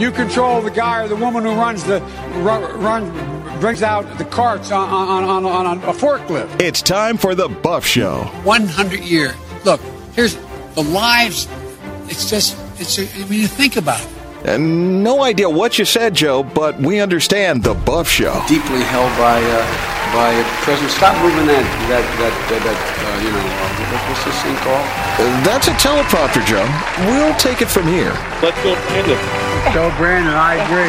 You control the guy or the woman who runs the brings out the carts on a forklift. It's time for the Buff Show. 100 years. Look, here's the lives. I mean, you think about it. And no idea what you said, Joe, but we understand the Buff Show. Deeply held by President. Stop moving what's this thing called? That's a teleprompter, Joe. We'll take it from here. Let's go into it. Joe Brandon, I agree.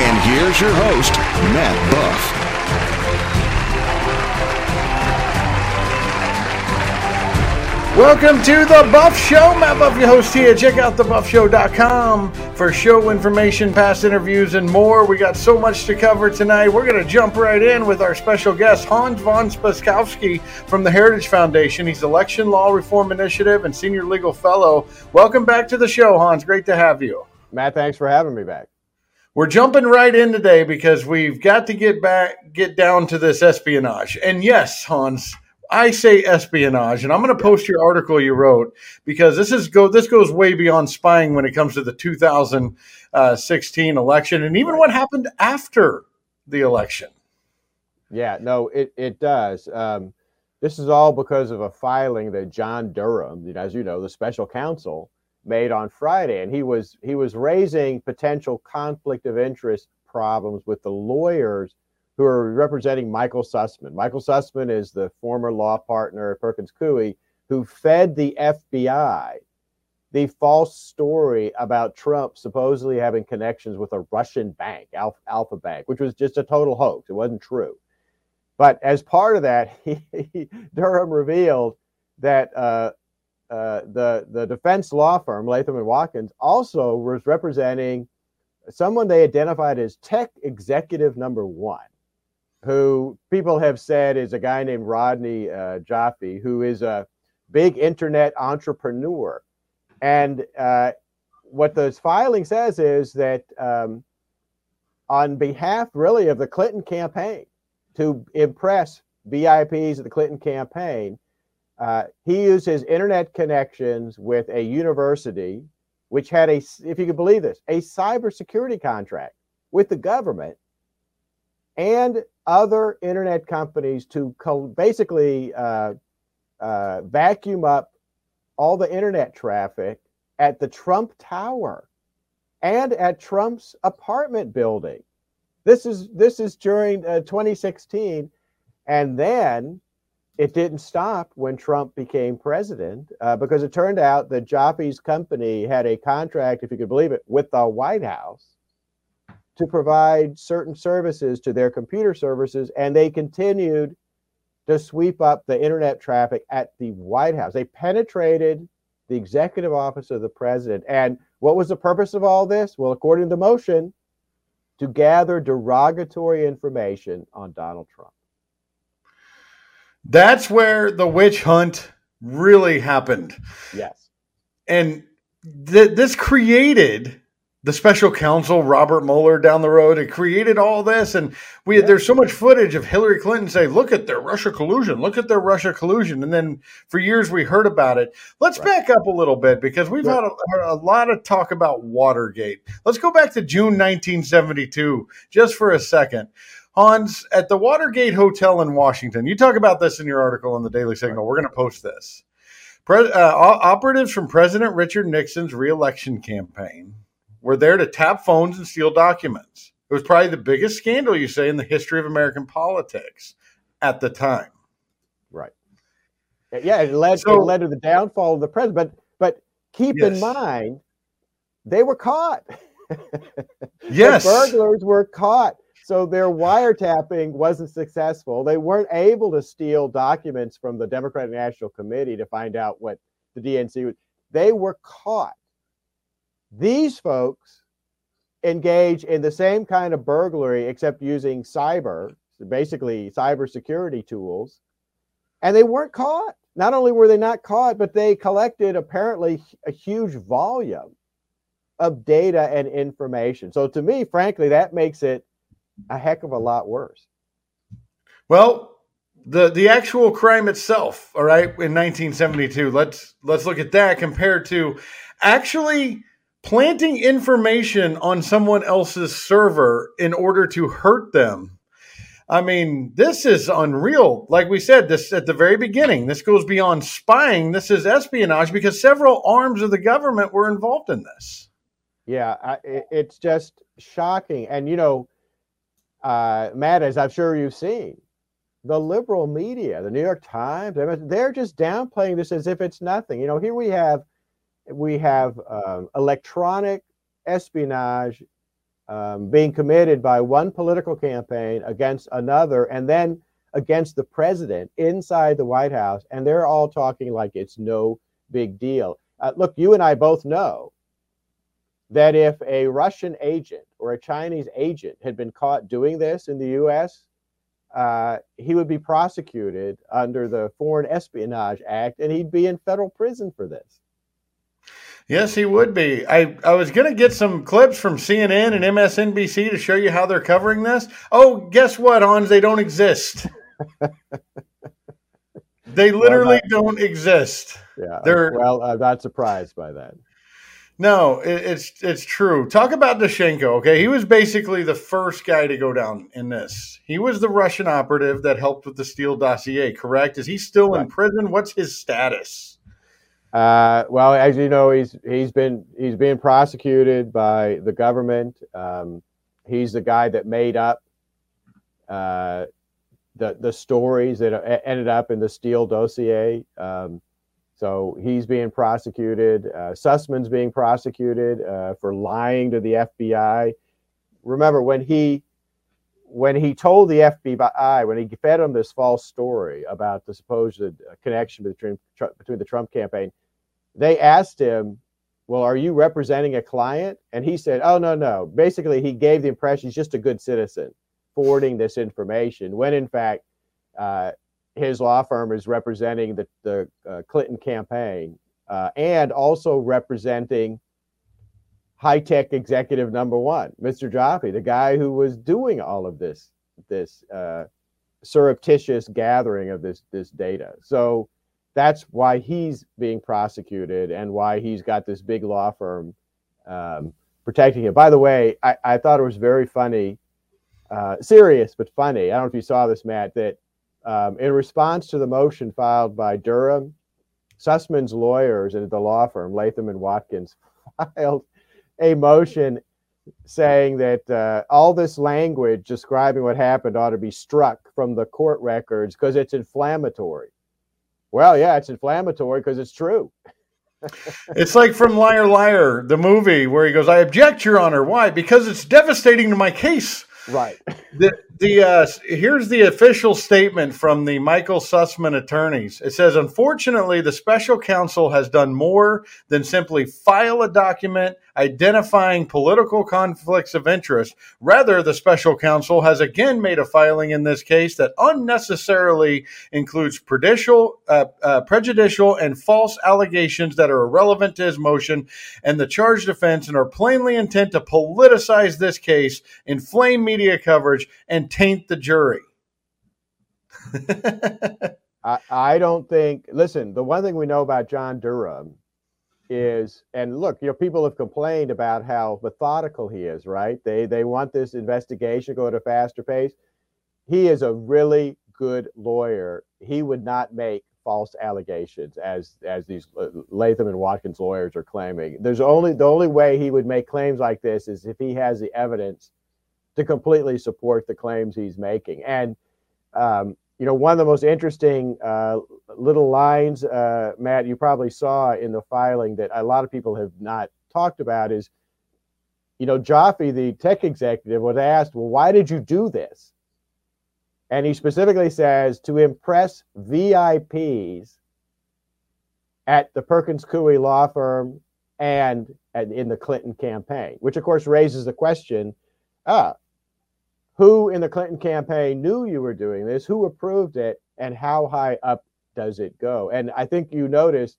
And here's your host, Matt Buff. Welcome to The Buff Show. Matt Buff, your host here. Check out thebuffshow.com for show information, past interviews, and more. We got so much to cover tonight. We're going to jump right in with our special guest, Hans von Spakovski from the Heritage Foundation. He's Election Law Reform Initiative and Senior Legal Fellow. Welcome back to the show, Hans. Great to have you. Matt, thanks for having me back. We're jumping right in today because we've got to get down to this espionage. And yes, Hans, I say espionage, and I'm going to post your article you wrote because this goes way beyond spying when it comes to the 2016 election and even what happened after the election. Yeah, no, it does. This is all because of a filing that John Durham, as you know, the special counsel, made on Friday, and he was raising potential conflict of interest problems with the lawyers who are representing Michael Sussman. Michael Sussman is the former law partner at Perkins Coie, who fed the FBI the false story about Trump supposedly having connections with a Russian bank, Alpha Bank, which was just a total hoax. It wasn't true. But as part of that, Durham revealed that the defense law firm, Latham and Watkins, also was representing someone they identified as tech executive number one, who people have said is a guy named Rodney Jaffe, who is a big internet entrepreneur. And what this filing says is that on behalf really of the Clinton campaign, to impress VIPs of the Clinton campaign, he used his internet connections with a university, which had a, if you could believe this, a cybersecurity contract with the government and other internet companies to basically vacuum up all the internet traffic at the Trump Tower and at Trump's apartment building. This is during 2016, and then it didn't stop when Trump became president because it turned out that Jaffe's company had a contract, if you could believe it, with the White House to provide certain services to their computer services, and they continued to sweep up the internet traffic at the White House. They penetrated the executive office of the president. And what was the purpose of all this? Well, according to the motion, to gather derogatory information on Donald Trump. That's where the witch hunt really happened. Yes. And this created the special counsel, Robert Mueller, down the road. It created all this. And there's so much footage of Hillary Clinton saying, look at their Russia collusion. Look at their Russia collusion. And then for years we heard about it. Let's back up a little bit because we've had a lot of talk about Watergate. Let's go back to June 1972 just for a second. Hans, at the Watergate Hotel in Washington, you talk about this in your article in the Daily Signal. We're going to post this. Operatives from President Richard Nixon's reelection campaign were there to tap phones and steal documents. It was probably the biggest scandal, you say, in the history of American politics at the time. Right. Yeah, it led to the downfall of the president. But keep in mind, they were caught. Yes. The burglars were caught. So their wiretapping wasn't successful. They weren't able to steal documents from the Democratic National Committee to find out what the DNC was. They were caught. These folks engage in the same kind of burglary, except using cybersecurity tools, and they weren't caught. Not only were they not caught, but they collected apparently a huge volume of data and information. So to me, frankly, that makes it a heck of a lot worse. Well, the actual crime itself, all right, in 1972, let's look at that compared to actually planting information on someone else's server in order to hurt them. I mean, this is unreal. Like we said, this at the very beginning, this goes beyond spying. This is espionage because several arms of the government were involved in this. Yeah, it's just shocking. And, you know, Matt, as I'm sure you've seen, the liberal media, the New York Times, they're just downplaying this as if it's nothing. You know, here we have electronic espionage being committed by one political campaign against another and then against the president inside the White House. And they're all talking like it's no big deal. Look, you and I both know that if a Russian agent or a Chinese agent had been caught doing this in the U.S., he would be prosecuted under the Foreign Espionage Act, and he'd be in federal prison for this. Yes, he would be. I was going to get some clips from CNN and MSNBC to show you how they're covering this. Oh, guess what, Hans? They don't exist. They literally don't exist. Yeah. I'm not surprised by that. No, it's true. Talk about Dushenko, okay? He was basically the first guy to go down in this. He was the Russian operative that helped with the Steele dossier, correct? Is he still in prison? What's his status? Well, as you know, he's being prosecuted by the government. He's the guy that made up the stories that ended up in the Steele dossier. So he's being prosecuted. Sussman's being prosecuted for lying to the FBI. Remember when he told the FBI, when he fed them this false story about the supposed connection between the Trump campaign, they asked him, "Well, are you representing a client?" And he said, "Oh, no." Basically, he gave the impression he's just a good citizen forwarding this information, when in fact, his law firm is representing the Clinton campaign and also representing high-tech executive number one, Mr. Jaffe, the guy who was doing all of this surreptitious gathering of this data. So that's why he's being prosecuted and why he's got this big law firm protecting him. By the way, I thought it was very funny, serious but funny. I don't know if you saw this, Matt, that in response to the motion filed by Durham, Sussman's lawyers at the law firm, Latham and Watkins, filed a motion saying that all this language describing what happened ought to be struck from the court records because it's inflammatory. Well, yeah, it's inflammatory because it's true. It's like from Liar, Liar, the movie where he goes, "I object, Your Honor." Why? Because it's devastating to my case. Right. The here's the official statement from the Michael Sussman attorneys. It says, "Unfortunately, the special counsel has done more than simply file a document identifying political conflicts of interest. Rather, the special counsel has again made a filing in this case that unnecessarily includes prejudicial and false allegations that are irrelevant to his motion and the charged offense and are plainly intent to politicize this case, inflame media coverage, and taint the jury." I don't think, listen, the one thing we know about John Durham is, and look, you know, people have complained about how methodical he is, right? They want this investigation to go at a faster pace. He is a really good lawyer. He would not make false allegations as these Latham and Watkins lawyers are claiming. The only way he would make claims like this is if he has the evidence to completely support the claims he's making. And you know, one of the most interesting little lines, Matt, you probably saw in the filing that a lot of people have not talked about is, you know, Jaffe, the tech executive, was asked, "Well, why did you do this?" And he specifically says, "To impress VIPs at the Perkins Coie law firm and in the Clinton campaign," which, of course, raises the question, who in the Clinton campaign knew you were doing this? Who approved it? And how high up does it go? And I think you noticed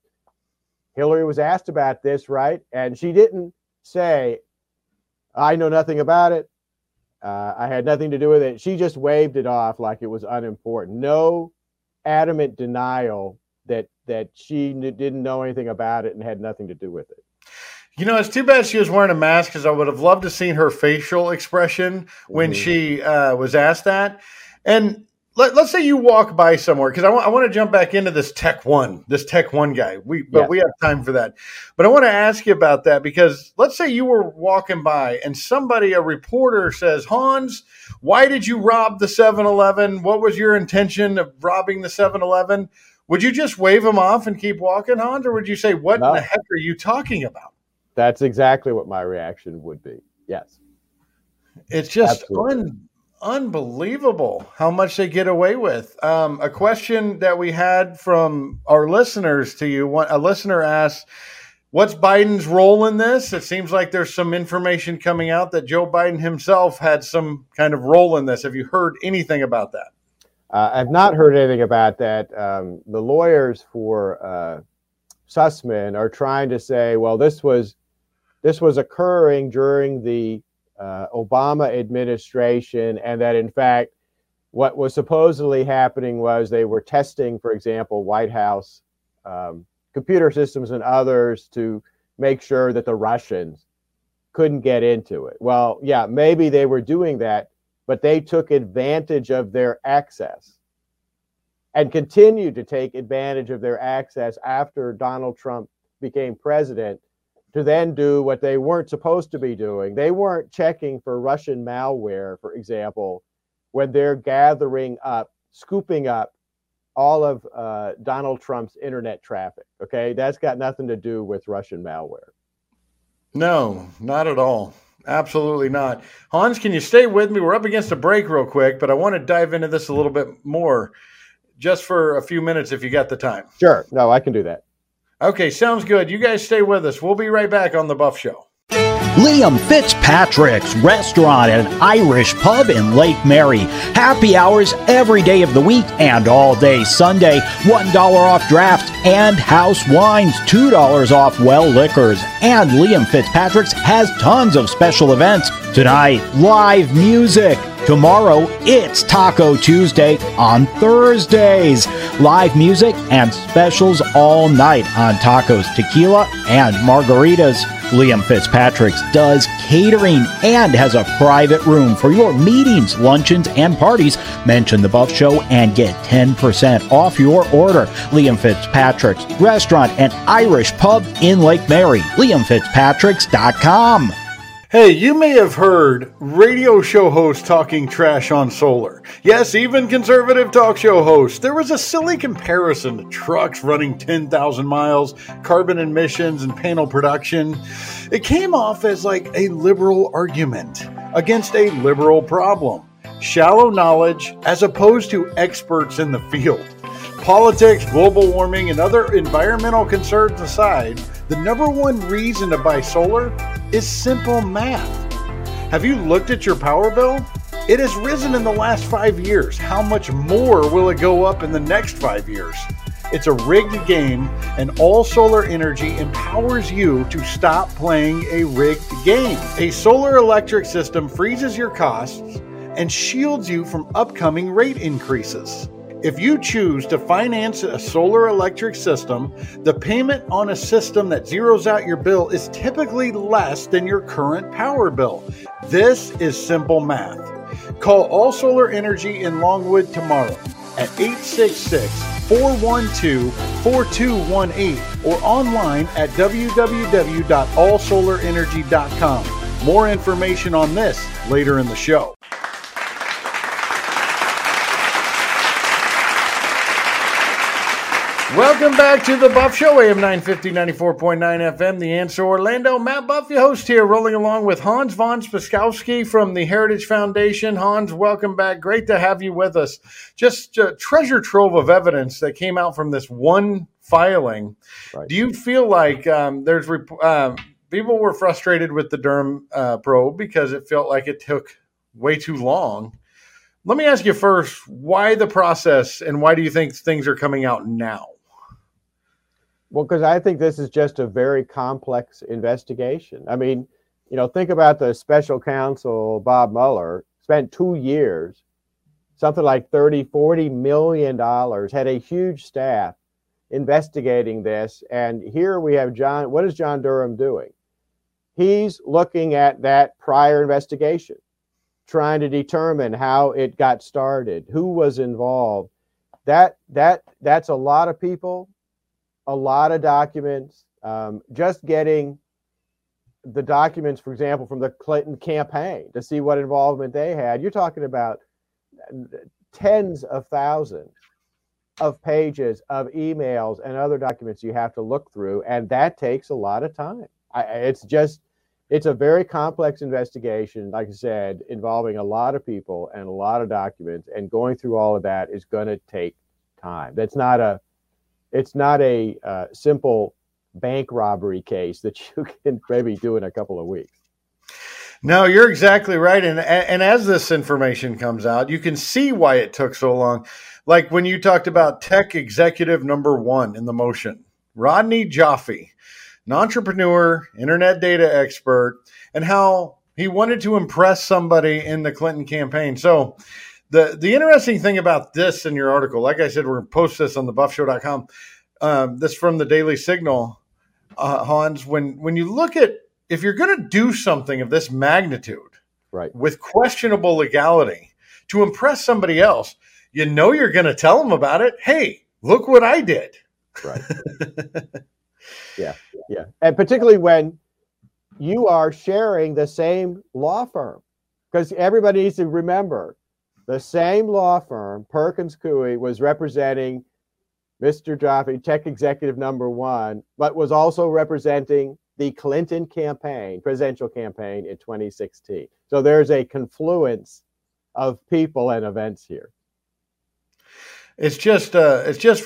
Hillary was asked about this, right? And she didn't say, "I know nothing about it. I had nothing to do with it." She just waved it off like it was unimportant. No adamant denial that she didn't know anything about it and had nothing to do with it. You know, it's too bad she was wearing a mask because I would have loved to seen her facial expression when she was asked that. And let's say you walk by somewhere, because I want to jump back into this Tech One guy. We have time for that. But I want to ask you about that, because let's say you were walking by and somebody, a reporter, says, Hans, why did you rob the 7-Eleven? What was your intention of robbing the 7-Eleven? Would you just wave them off and keep walking, Hans, or would you say, what in the heck are you talking about? That's exactly what my reaction would be. Yes. It's just unbelievable how much they get away with. A question that we had from our listeners to you, a listener asked, what's Biden's role in this? It seems like there's some information coming out that Joe Biden himself had some kind of role in this. Have you heard anything about that? I've not heard anything about that. The lawyers for Sussman are trying to say, well, this was occurring during the Obama administration, and that in fact, what was supposedly happening was they were testing, for example, White House computer systems and others to make sure that the Russians couldn't get into it. Well, yeah, maybe they were doing that, but they took advantage of their access and continued to take advantage of their access after Donald Trump became president to then do what they weren't supposed to be doing. They weren't checking for Russian malware, for example, when they're scooping up all of Donald Trump's internet traffic, okay? That's got nothing to do with Russian malware. No, not at all. Absolutely not. Hans, can you stay with me? We're up against a break real quick, but I want to dive into this a little bit more. Just for a few minutes, if you got the time. Sure. No, I can do that. Okay, sounds good. You guys stay with us. We'll be right back on The Buff Show. Liam Fitzpatrick's Restaurant and Irish Pub in Lake Mary. Happy hours every day of the week and all day Sunday. $1 off drafts and house wines. $2 off well liquors. And Liam Fitzpatrick's has tons of special events. Tonight, live music. Tomorrow, it's Taco Tuesday on Thursdays. Live music and specials all night on tacos, tequila, and margaritas. Liam Fitzpatrick's does catering and has a private room for your meetings, luncheons, and parties. Mention The Buff Show and get 10% off your order. Liam Fitzpatrick's Restaurant and Irish Pub in Lake Mary. LiamFitzpatrick's.com. Hey, you may have heard radio show hosts talking trash on solar. Yes, even conservative talk show hosts. There was a silly comparison to trucks running 10,000 miles, carbon emissions, and panel production. It came off as like a liberal argument against a liberal problem. Shallow knowledge as opposed to experts in the field. Politics, global warming, and other environmental concerns aside, the number one reason to buy solar is simple math. Have you looked at your power bill? It has risen in the last 5 years. How much more will it go up in the next 5 years? It's a rigged game, and All Solar Energy empowers you to stop playing a rigged game. A solar electric system freezes your costs and shields you from upcoming rate increases. If you choose to finance a solar electric system, the payment on a system that zeros out your bill is typically less than your current power bill. This is simple math. Call All Solar Energy in Longwood tomorrow at 866-412-4218 or online at www.allsolarenergy.com. More information on this later in the show. Welcome back to The Buff Show, AM 950, 94.9 FM, The Answer Orlando. Matt Buff, your host here, rolling along with Hans von Spakovski from the Heritage Foundation. Hans, welcome back. Great to have you with us. Just a treasure trove of evidence that came out from this one filing. Right. Do you feel like there's people were frustrated with the Durham probe because it felt like it took way too long? Let me ask you first, why the process and why do you think things are coming out now? Well, because I think this is just a very complex investigation. I mean, you know, think about the special counsel, Bob Mueller, spent 2 years, something like $30-40 million, had a huge staff investigating this. And here we have what is John Durham doing? He's looking at that prior investigation, trying to determine how it got started, who was involved. That's a lot of people, a lot of documents. Just getting the documents, for example, from the Clinton campaign to see what involvement they had. You're talking about tens of thousands of pages of emails and other documents you have to look through, and that takes a lot of time. It's a very complex investigation, like I said, involving a lot of people and a lot of documents, and going through all of that is going to take time. It's not a simple bank robbery case that you can maybe do in a couple of weeks. No, you're exactly right. And as this information comes out, you can see why it took so long. Like when you talked about tech executive number one in the motion, Rodney Jaffe, an entrepreneur, internet data expert, and how he wanted to impress somebody in the Clinton campaign. So the interesting thing about this in your article, like I said, we're going to post this on thebuffshow.com. This from the Daily Signal, Hans, when you look at, if you're going to do something of this magnitude, right, with questionable legality to impress somebody else, you know you're going to tell them about it. Hey, look what I did. Right. Yeah. And particularly when you are sharing the same law firm, because everybody needs to remember the same law firm, Perkins Coie, was representing Mr. Jaffe, tech executive number one, but was also representing the Clinton campaign, presidential campaign in 2016. So there's a confluence of people and events here. It's just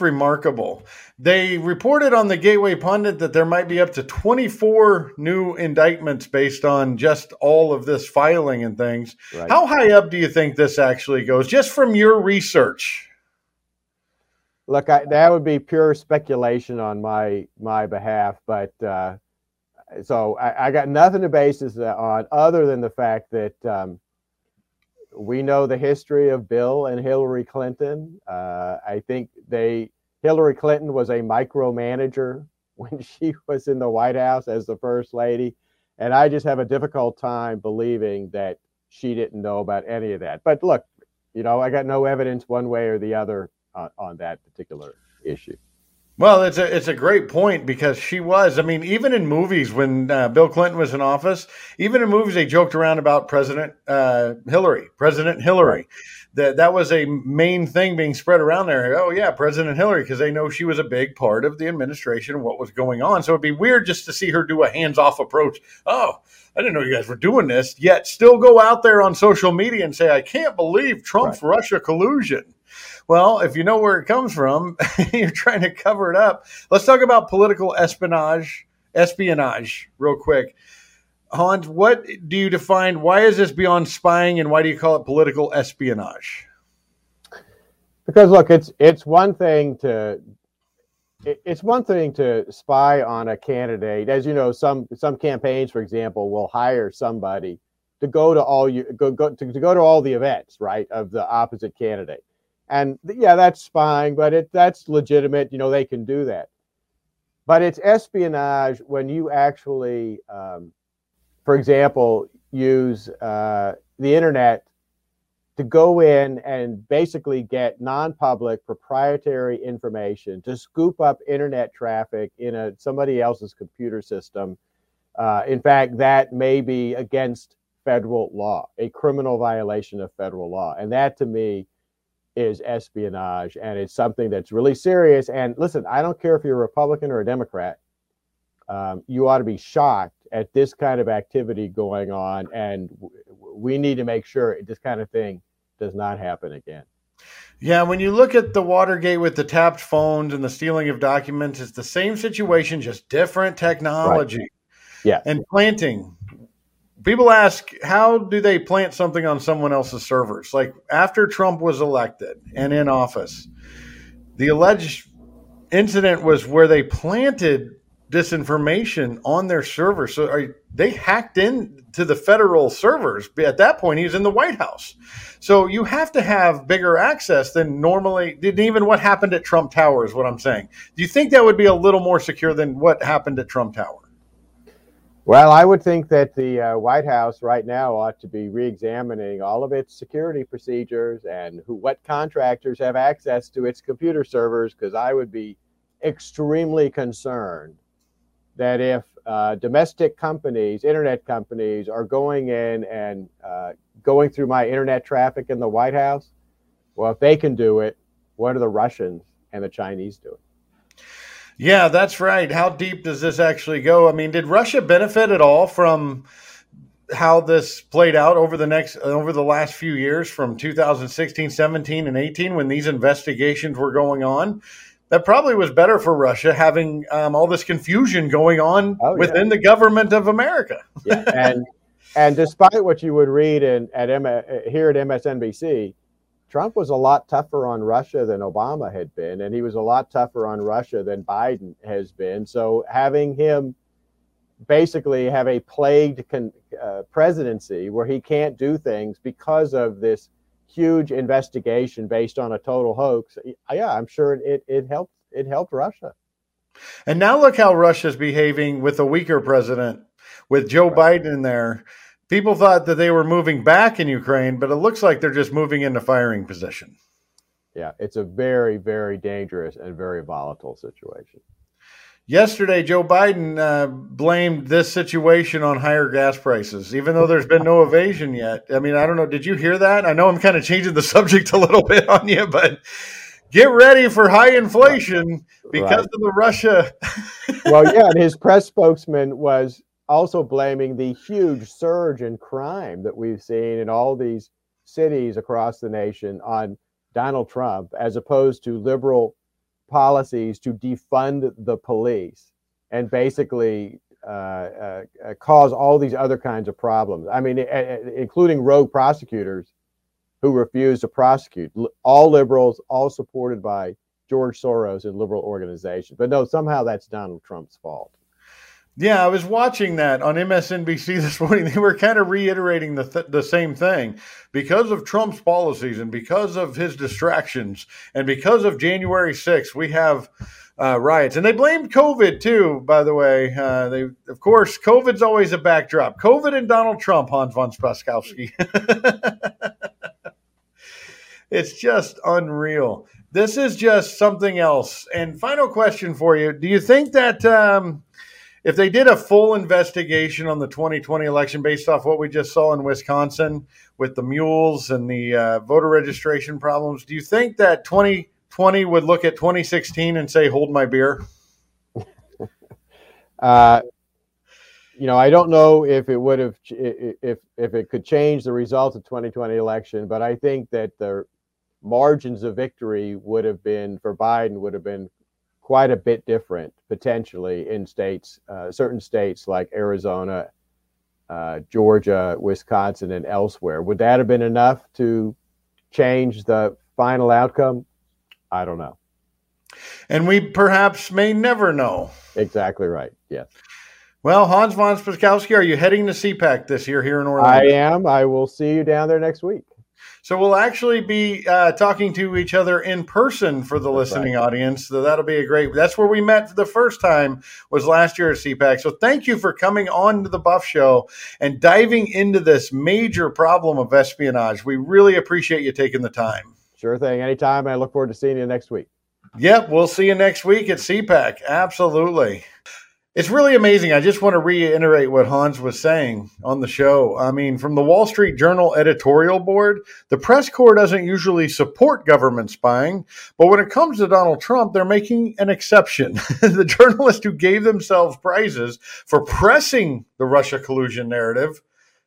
remarkable. They reported on the Gateway Pundit that there might be up to 24 new indictments based on just all of this filing and things. Right. How high up do you think this actually goes, just from your research? Look, that would be pure speculation on my behalf, but so I got nothing to base this on other than the fact that we know the history of Bill and Hillary Clinton. I think Hillary Clinton was a micromanager when she was in the White House as the first lady, and I just have a difficult time believing that she didn't know about any of that. But look, I got no evidence one way or the other on that particular issue. Well, it's a great point, because she was, even in movies when Bill Clinton was in office, even in movies, they joked around about President Hillary, that was a main thing being spread around there. Oh yeah, President Hillary, because they know she was a big part of the administration and what was going on. So it'd be weird just to see her do a hands-off approach. Oh, I didn't know you guys were doing this, yet still go out there on social media and say, I can't believe Trump's Russia collusion. Well, if you know where it comes from, you're trying to cover it up. Let's talk about political espionage real quick. Hans, what do you define? Why is this beyond spying, and why do you call it political espionage? Because look, it's one thing to spy on a candidate. As you know, some campaigns, for example, will hire somebody to go to all the events, right, of the opposite candidate. And yeah, that's spying, but that's legitimate. They can do that. But it's espionage when you actually, for example, use the internet to go in and basically get non-public proprietary information to scoop up internet traffic in somebody else's computer system. In fact, that may be against federal law, a criminal violation of federal law. And that, to me, is espionage, and it's something that's really serious. And listen, I don't care if you're a Republican or a Democrat, you ought to be shocked at this kind of activity going on, and we need to make sure this kind of thing does not happen again. Yeah, when you look at the Watergate with the tapped phones and the stealing of documents, it's the same situation, just different technology. Right. Yeah. And planting. People ask, how do they plant something on someone else's servers? Like after Trump was elected and in office, the alleged incident was where they planted disinformation on their servers. So they hacked into the federal servers. At that point, he was in the White House. So you have to have bigger access than normally. Even what happened at Trump Tower is what I'm saying. Do you think that would be a little more secure than what happened at Trump Tower? Well, I would think that the White House right now ought to be reexamining all of its security procedures and what contractors have access to its computer servers, because I would be extremely concerned that if domestic companies, internet companies, are going in and going through my internet traffic in the White House, well, if they can do it, what are the Russians and the Chinese doing? Yeah, that's right. How deep does this actually go? I mean, did Russia benefit at all from how this played out over the last few years, from 2016, 17, and 18, when these investigations were going on? That probably was better for Russia, having all this confusion going on within the government of America. Yeah. And despite what you would read here at MSNBC, Trump was a lot tougher on Russia than Obama had been, and he was a lot tougher on Russia than Biden has been. So having him basically have a plagued presidency where he can't do things because of this huge investigation based on a total hoax, yeah, I'm sure it helped Russia. And now look how Russia's behaving with a weaker president, with Joe Biden in there. People thought that they were moving back in Ukraine, but it looks like they're just moving into firing position. Yeah, it's a very, very dangerous and very volatile situation. Yesterday, Joe Biden blamed this situation on higher gas prices, even though there's been no evasion yet. I mean, I don't know. Did you hear that? I know I'm kind of changing the subject a little bit on you, but get ready for high inflation because of the Russia. Well, yeah, and his press spokesman was also blaming the huge surge in crime that we've seen in all these cities across the nation on Donald Trump, as opposed to liberal policies to defund the police and basically cause all these other kinds of problems. I mean, including rogue prosecutors who refuse to prosecute, all liberals, all supported by George Soros and liberal organizations. But no, somehow that's Donald Trump's fault. Yeah, I was watching that on MSNBC this morning. They were kind of reiterating the same thing. Because of Trump's policies and because of his distractions and because of January 6th, we have riots. And they blamed COVID, too, by the way. Of course, COVID's always a backdrop. COVID and Donald Trump, Hans von Spakovski. It's just unreal. This is just something else. And final question for you. Do you think that if they did a full investigation on the 2020 election based off what we just saw in Wisconsin with the mules and the voter registration problems, do you think that 2020 would look at 2016 and say, hold my beer? I don't know if it would have, if it could change the results of 2020 election, but I think that the margins of victory for Biden would have been quite a bit different, potentially, in states, certain states like Arizona, Georgia, Wisconsin, and elsewhere. Would that have been enough to change the final outcome? I don't know. And we perhaps may never know. Exactly right. Yes. Well, Hans von Spakovski, are you heading to CPAC this year here in Orlando? I am. I will see you down there next week. So we'll actually be talking to each other in person for the listening audience. So that'll be that's where we met for the first time, was last year at CPAC. So thank you for coming on to the Buff Show and diving into this major problem of espionage. We really appreciate you taking the time. Sure thing. Anytime. I look forward to seeing you next week. Yep. We'll see you next week at CPAC. Absolutely. It's really amazing. I just want to reiterate what Hans was saying on the show. I mean, from the Wall Street Journal editorial board, the press corps doesn't usually support government spying, but when it comes to Donald Trump, they're making an exception. The journalists who gave themselves prizes for pressing the Russia collusion narrative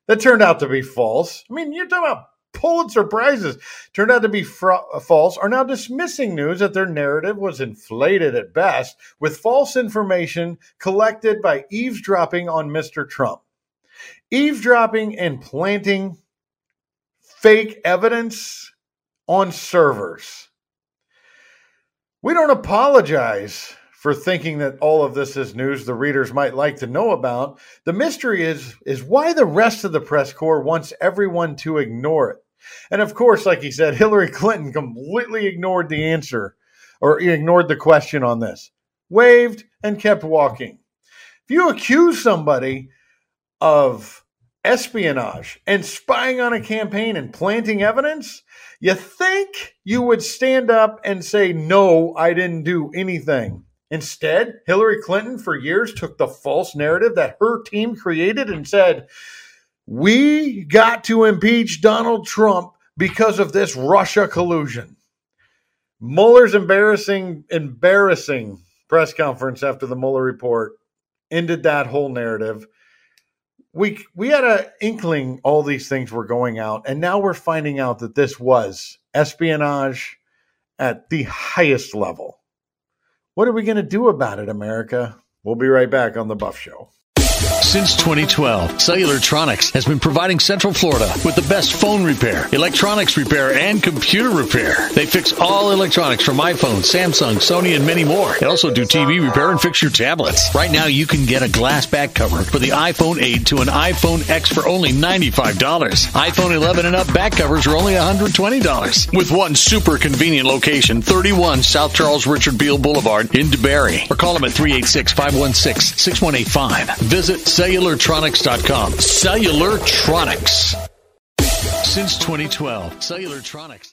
that turned out to be false. I mean, you're talking about Pulitzer Prizes turned out to be false, are now dismissing news that their narrative was inflated at best with false information collected by eavesdropping on Mr. Trump. Eavesdropping and planting fake evidence on servers. We don't apologize for thinking that all of this is news the readers might like to know about. The mystery is why the rest of the press corps wants everyone to ignore it. And of course, like he said, Hillary Clinton completely ignored the answer, or ignored the question on this, waved and kept walking. If you accuse somebody of espionage and spying on a campaign and planting evidence, you think you would stand up and say, no, I didn't do anything. Instead, Hillary Clinton for years took the false narrative that her team created and said, we got to impeach Donald Trump because of this Russia collusion. Mueller's embarrassing press conference after the Mueller report ended that whole narrative. We had an inkling all these things were going out, and now we're finding out that this was espionage at the highest level. What are we going to do about it, America? We'll be right back on The Buff Show. Since 2012, Cellulartronics has been providing Central Florida with the best phone repair, electronics repair, and computer repair. They fix all electronics from iPhone, Samsung, Sony, and many more. They also do TV repair and fix your tablets. Right now, you can get a glass back cover for the iPhone 8 to an iPhone X for only $95. iPhone 11 and up back covers are only $120. With one super convenient location, 31 South Charles Richard Beale Boulevard in DeBerry. Or call them at 386-516-6185. Visit Cellulartronics.com. Cellulartronics. Since 2012, Cellulartronics.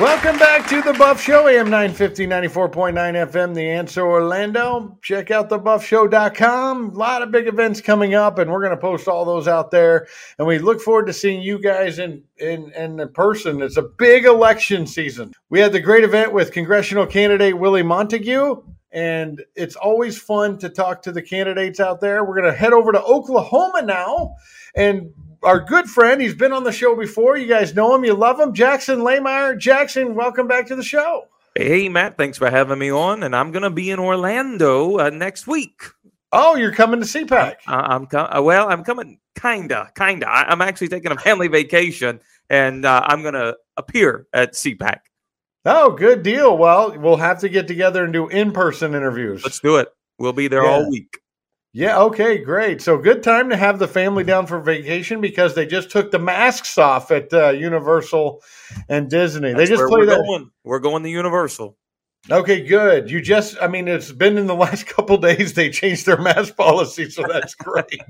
Welcome back to The Buff Show, AM 950, 94.9 FM, The Answer Orlando. Check out thebuffshow.com. A lot of big events coming up, and we're going to post all those out there. And we look forward to seeing you guys in person. It's a big election season. We had the great event with congressional candidate Willie Montague, and it's always fun to talk to the candidates out there. We're going to head over to Oklahoma now, and our good friend, he's been on the show before. You guys know him. You love him. Jackson Lahmeyer. Jackson, welcome back to the show. Hey, Matt. Thanks for having me on. And I'm going to be in Orlando next week. Oh, you're coming to CPAC. I'm coming kind of. I'm actually taking a family vacation, and I'm going to appear at CPAC. Oh, good deal. Well, we'll have to get together and do in-person interviews. Let's do it. We'll be there all week. Yeah, okay, great. So good time to have the family down for vacation because they just took the masks off at Universal and Disney. That's they just played that. We're going to Universal. Okay, good. It's been in the last couple of days they changed their mask policy, so that's great.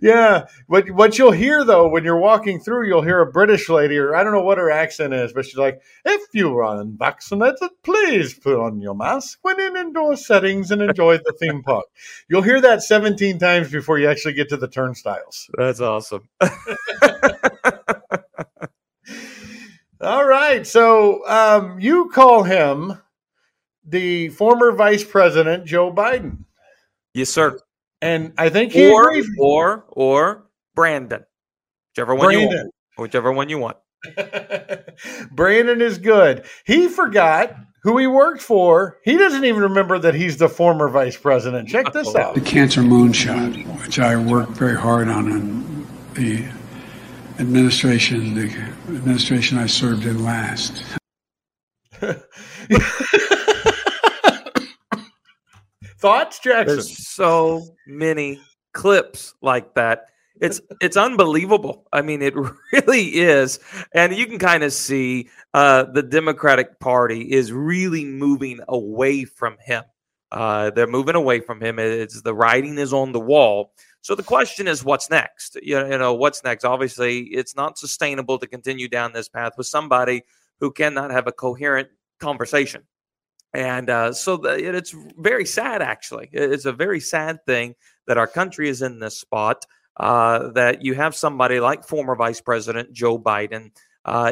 Yeah, but what you'll hear, though, when you're walking through, you'll hear a British lady, or I don't know what her accent is, but she's like, if you are unvaccinated, please put on your mask when in indoor settings and enjoy the theme park. You'll hear that 17 times before you actually get to the turnstiles. That's awesome. All right, so you call him the former Vice President Joe Biden. Yes, sir. And I think he agrees. Or Brandon. Whichever one you want. Brandon is good. He forgot who he worked for. He doesn't even remember that he's the former Vice President. Check this out. The cancer moonshot, which I worked very hard on, and the administration I served in last. Thoughts, Jackson? There's so many clips like that. It's unbelievable. I mean, it really is. And you can kind of see the Democratic Party is really moving away from him. They're moving away from him. It's the writing is on the wall. So the question is, what's next? What's next? Obviously, it's not sustainable to continue down this path with somebody who cannot have a coherent conversation. And it's very sad, actually. It's a very sad thing that our country is in this spot. that you have somebody like former Vice President Joe Biden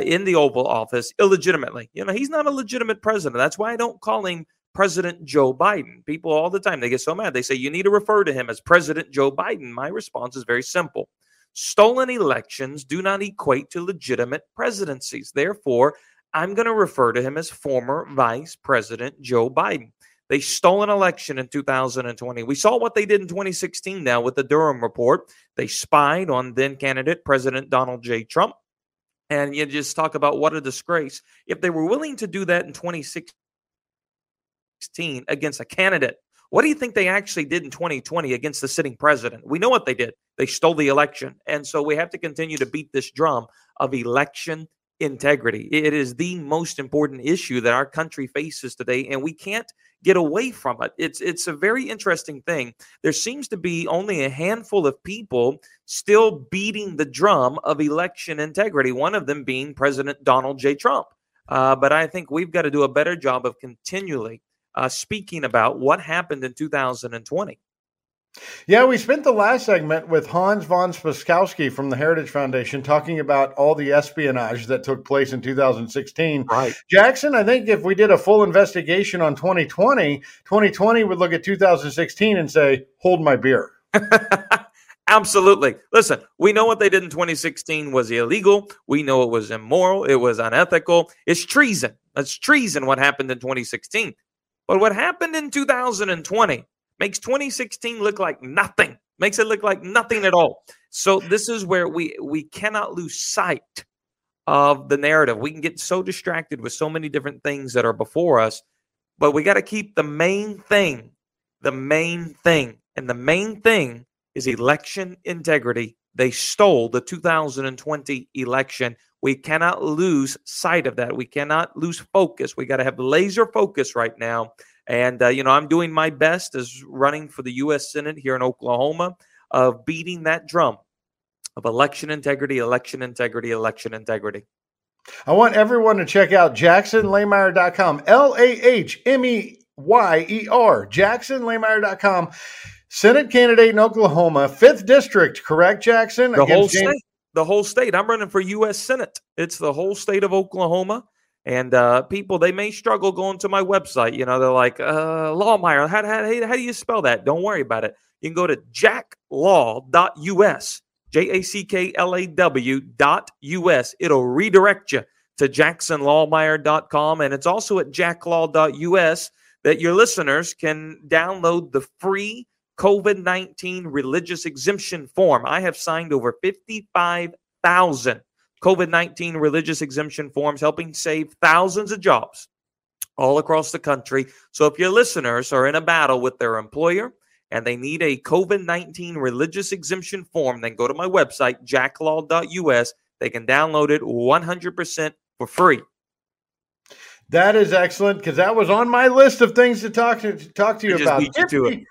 in the Oval Office illegitimately. You know, he's not a legitimate president. That's why I don't call him President Joe Biden. People all the time, they get so mad. They say, you need to refer to him as President Joe Biden. My response is very simple. Stolen elections do not equate to legitimate presidencies. Therefore, I'm going to refer to him as former Vice President Joe Biden. They stole an election in 2020. We saw what they did in 2016 now with the Durham report. They spied on then candidate President Donald J. Trump. And you just talk about what a disgrace. If they were willing to do that in 2016 against a candidate, what do you think they actually did in 2020 against the sitting president? We know what they did. They stole the election. And so we have to continue to beat this drum of election integrity. It is the most important issue that our country faces today, and we can't get away from it. It's a very interesting thing. There seems to be only a handful of people still beating the drum of election integrity, one of them being President Donald J. Trump. But I think we've got to do a better job of continually speaking about what happened in 2020. Yeah, we spent the last segment with Hans von Spakovski from the Heritage Foundation talking about all the espionage that took place in 2016. Right. Jackson, I think if we did a full investigation on 2020 would look at 2016 and say, hold my beer. Absolutely. Listen, we know what they did in 2016 was illegal. We know it was immoral. It was unethical. It's treason. That's treason what happened in 2016. But what happened in 2020 makes 2016 look like nothing, makes it look like nothing at all. So this is where we cannot lose sight of the narrative. We can get so distracted with so many different things that are before us, but we got to keep the main thing. And the main thing is election integrity. They stole the 2020 election. We cannot lose sight of that. We cannot lose focus. We got to have laser focus right now. And, I'm doing my best as running for the U.S. Senate here in Oklahoma of beating that drum of election integrity. I want everyone to check out JacksonLahmeyer.com, Lahmeyer, JacksonLahmeyer.com. Senate candidate in Oklahoma, 5th District, correct, Jackson? The whole state. I'm running for U.S. Senate. It's the whole state of Oklahoma. And people, they may struggle going to my website. You know, they're like, Lahmeyer, how do you spell that? Don't worry about it. You can go to jacklaw.us, JackLaw.us. It'll redirect you to JacksonLahmeyer.com. And it's also at jacklaw.us that your listeners can download the free COVID-19 religious exemption form. I have signed over 55,000 COVID-19 religious exemption forms, helping save thousands of jobs all across the country. So if your listeners are in a battle with their employer and they need a COVID-19 religious exemption form, then go to my website, jacklaw.us. They can download it 100% for free. That is excellent, because that was on my list of things to talk to you about. You did,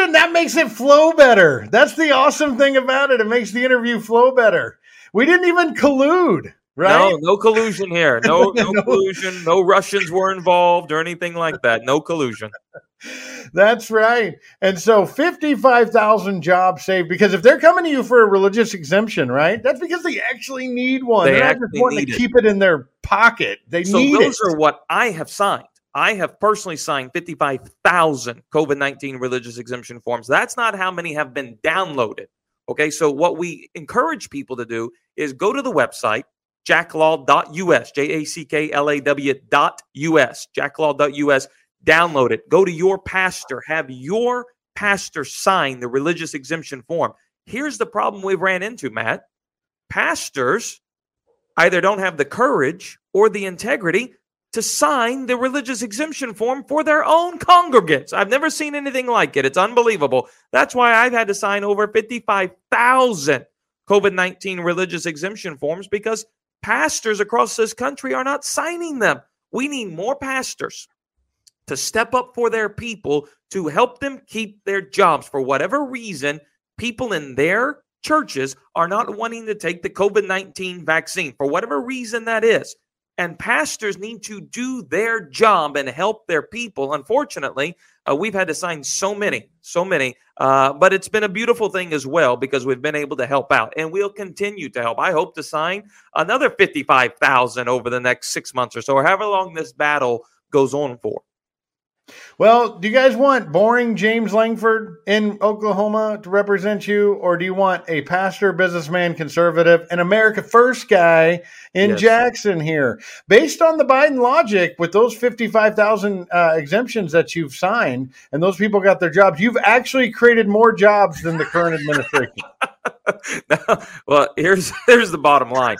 and that makes it flow better. That's the awesome thing about it. It makes the interview flow better. We didn't even collude, right? No collusion here. No collusion. No Russians were involved or anything like that. No collusion. That's right. And so 55,000 jobs saved, because if they're coming to you for a religious exemption, right, that's because they actually need one. They're not just wanting to keep it in their pocket. They need it. So those are what I have signed. I have personally signed 55,000 COVID-19 religious exemption forms. That's not how many have been downloaded. Okay, so what we encourage people to do is go to the website, jacklaw.us, JackLaw.us, jacklaw.us. Download it. Go to your pastor. Have your pastor sign the religious exemption form. Here's the problem we've ran into, Matt. Pastors either don't have the courage or the integrity to sign the religious exemption form for their own congregants. I've never seen anything like it. It's unbelievable. That's why I've had to sign over 55,000 COVID-19 religious exemption forms, because pastors across this country are not signing them. We need more pastors to step up for their people, to help them keep their jobs. For whatever reason, people in their churches are not wanting to take the COVID-19 vaccine, for whatever reason that is. and pastors need to do their job and help their people. Unfortunately, we've had to sign so many, but it's been a beautiful thing as well because we've been able to help out, and we'll continue to help. I hope to sign another 55,000 over the next 6 months or so, or however long this battle goes on for. Well, do you guys want boring James Lankford in Oklahoma to represent you, or do you want a pastor, businessman, conservative, and America First guy in Jackson here? Based on the Biden logic, with those 55,000 exemptions that you've signed and those people got their jobs, you've actually created more jobs than the current administration. No, well, here's the bottom line.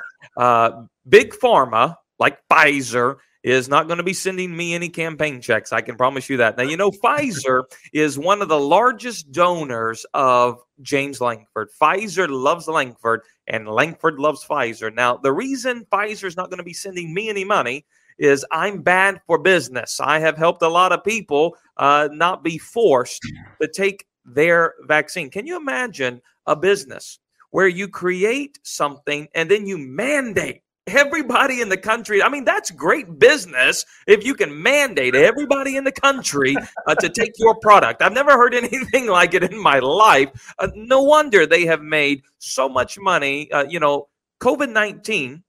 Big Pharma, like Pfizer, is not going to be sending me any campaign checks. I can promise you that. Now, you know, Pfizer is one of the largest donors of James Lankford. Pfizer loves Lankford, and Lankford loves Pfizer. Now, the reason Pfizer is not going to be sending me any money is I'm bad for business. I have helped a lot of people not be forced to take their vaccine. Can you imagine a business where you create something and then you mandate everybody in the country? I mean, that's great business if you can mandate everybody in the country to take your product. I've never heard anything like it in my life. No wonder they have made so much money. COVID-19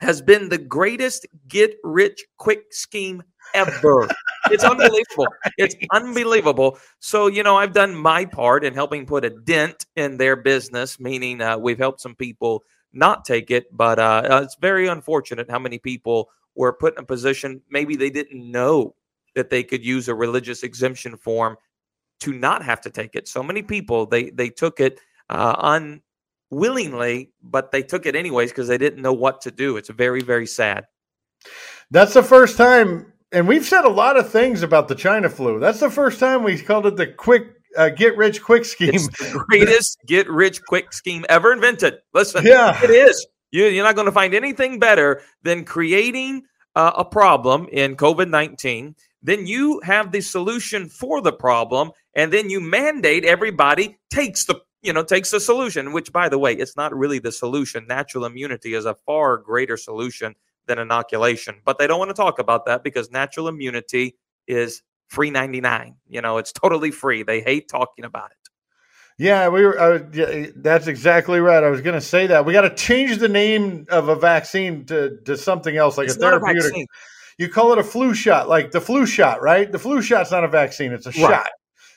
has been the greatest get-rich-quick scheme ever. It's unbelievable. Right. It's unbelievable. So, you know, I've done my part in helping put a dent in their business, meaning we've helped some people not take it, but it's very unfortunate how many people were put in a position maybe they didn't know that they could use a religious exemption form to not have to take it. So many people, they took it unwillingly, but they took it anyways because they didn't know what to do. It's very, very sad. That's the first time, and we've said a lot of things about the China flu. That's the first time we called it the quick get-rich-quick scheme. It's the greatest get-rich-quick scheme ever invented. Listen, it is. You're not going to find anything better than creating a problem in COVID-19. Then you have the solution for the problem, and then you mandate everybody takes the solution, which, by the way, it's not really the solution. Natural immunity is a far greater solution than inoculation. But they don't want to talk about that because natural immunity is free $99. You know, it's totally free. They hate talking about it. Yeah, that's exactly right. I was going to say that. We got to change the name of a vaccine to something else, like it's a therapeutic. You call it a flu shot, like the flu shot, right? The flu shot's not a vaccine. It's a shot.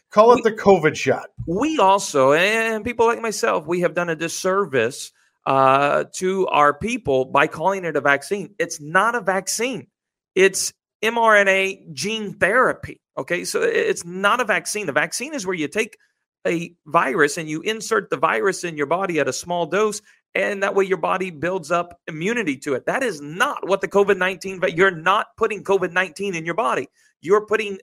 Call it the COVID shot. We also, and people like myself, we have done a disservice to our people by calling it a vaccine. It's not a vaccine. It's mRNA gene therapy. Okay, so it's not a vaccine. A vaccine is where you take a virus and you insert the virus in your body at a small dose, and that way your body builds up immunity to it. That is not what the COVID-19, but you're not putting COVID-19 in your body. You're putting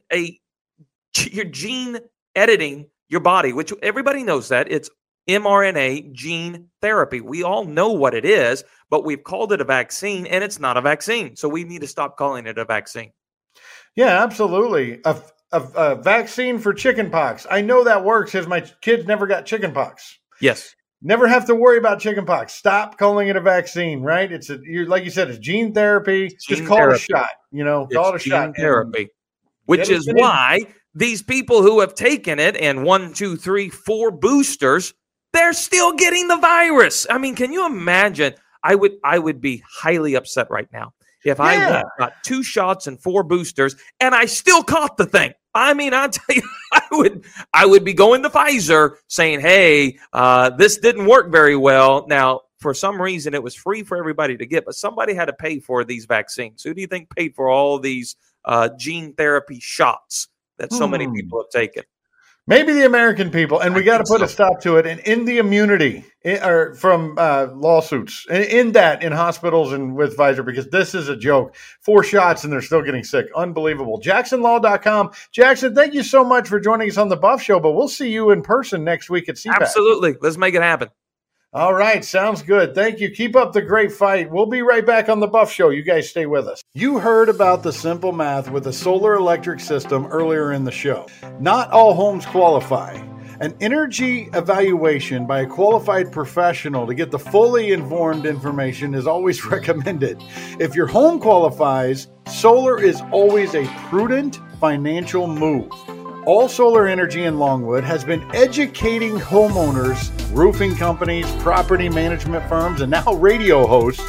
you're gene editing your body, which everybody knows that. It's mRNA gene therapy. We all know what it is, but we've called it a vaccine, and it's not a vaccine. So we need to stop calling it a vaccine. Yeah, absolutely. A vaccine for chickenpox. I know that works because my kids never got chickenpox. Yes. Never have to worry about chickenpox. Stop calling it a vaccine, right? It's like you said, it's gene therapy. Just call it a shot. You know, call it a shot. Therapy, which is why these people who have taken it and 1, 2, 3, 4 boosters, they're still getting the virus. I mean, can you imagine? I would be highly upset right now if I got 2 shots and 4 boosters and I still caught the thing. I mean, I tell you, I would be going to Pfizer saying, "Hey, this didn't work very well." Now, for some reason, it was free for everybody to get, but somebody had to pay for these vaccines. Who do you think paid for all these gene therapy shots that so many people have taken? Maybe the American people, and we got to put a stop to it. And in the immunity from lawsuits, in hospitals and with Pfizer, because this is a joke. 4 shots and they're still getting sick. Unbelievable. JacksonLaw.com. Jackson, thank you so much for joining us on the Buff Show, but we'll see you in person next week at CPAC. Absolutely. Let's make it happen. All right. Sounds good. Thank you. Keep up the great fight. We'll be right back on The Buff Show. You guys stay with us. You heard about the simple math with the solar electric system earlier in the show. Not all homes qualify. an energy evaluation by a qualified professional to get the fully informed information is always recommended. If your home qualifies, solar is always a prudent financial move. All Solar Energy in Longwood has been educating homeowners, roofing companies, property management firms, and now radio hosts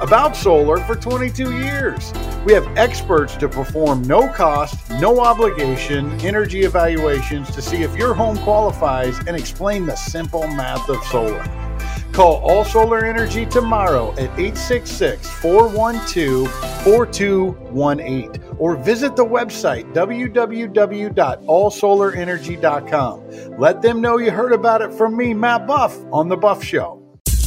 about solar for 22 years. We have experts to perform no-cost, no-obligation energy evaluations to see if your home qualifies and explain the simple math of solar. Call All Solar Energy tomorrow at 866-412-4218 or visit the website www.allsolarenergy.com. Let them know you heard about it from me, Matt Buff, on The Buff Show.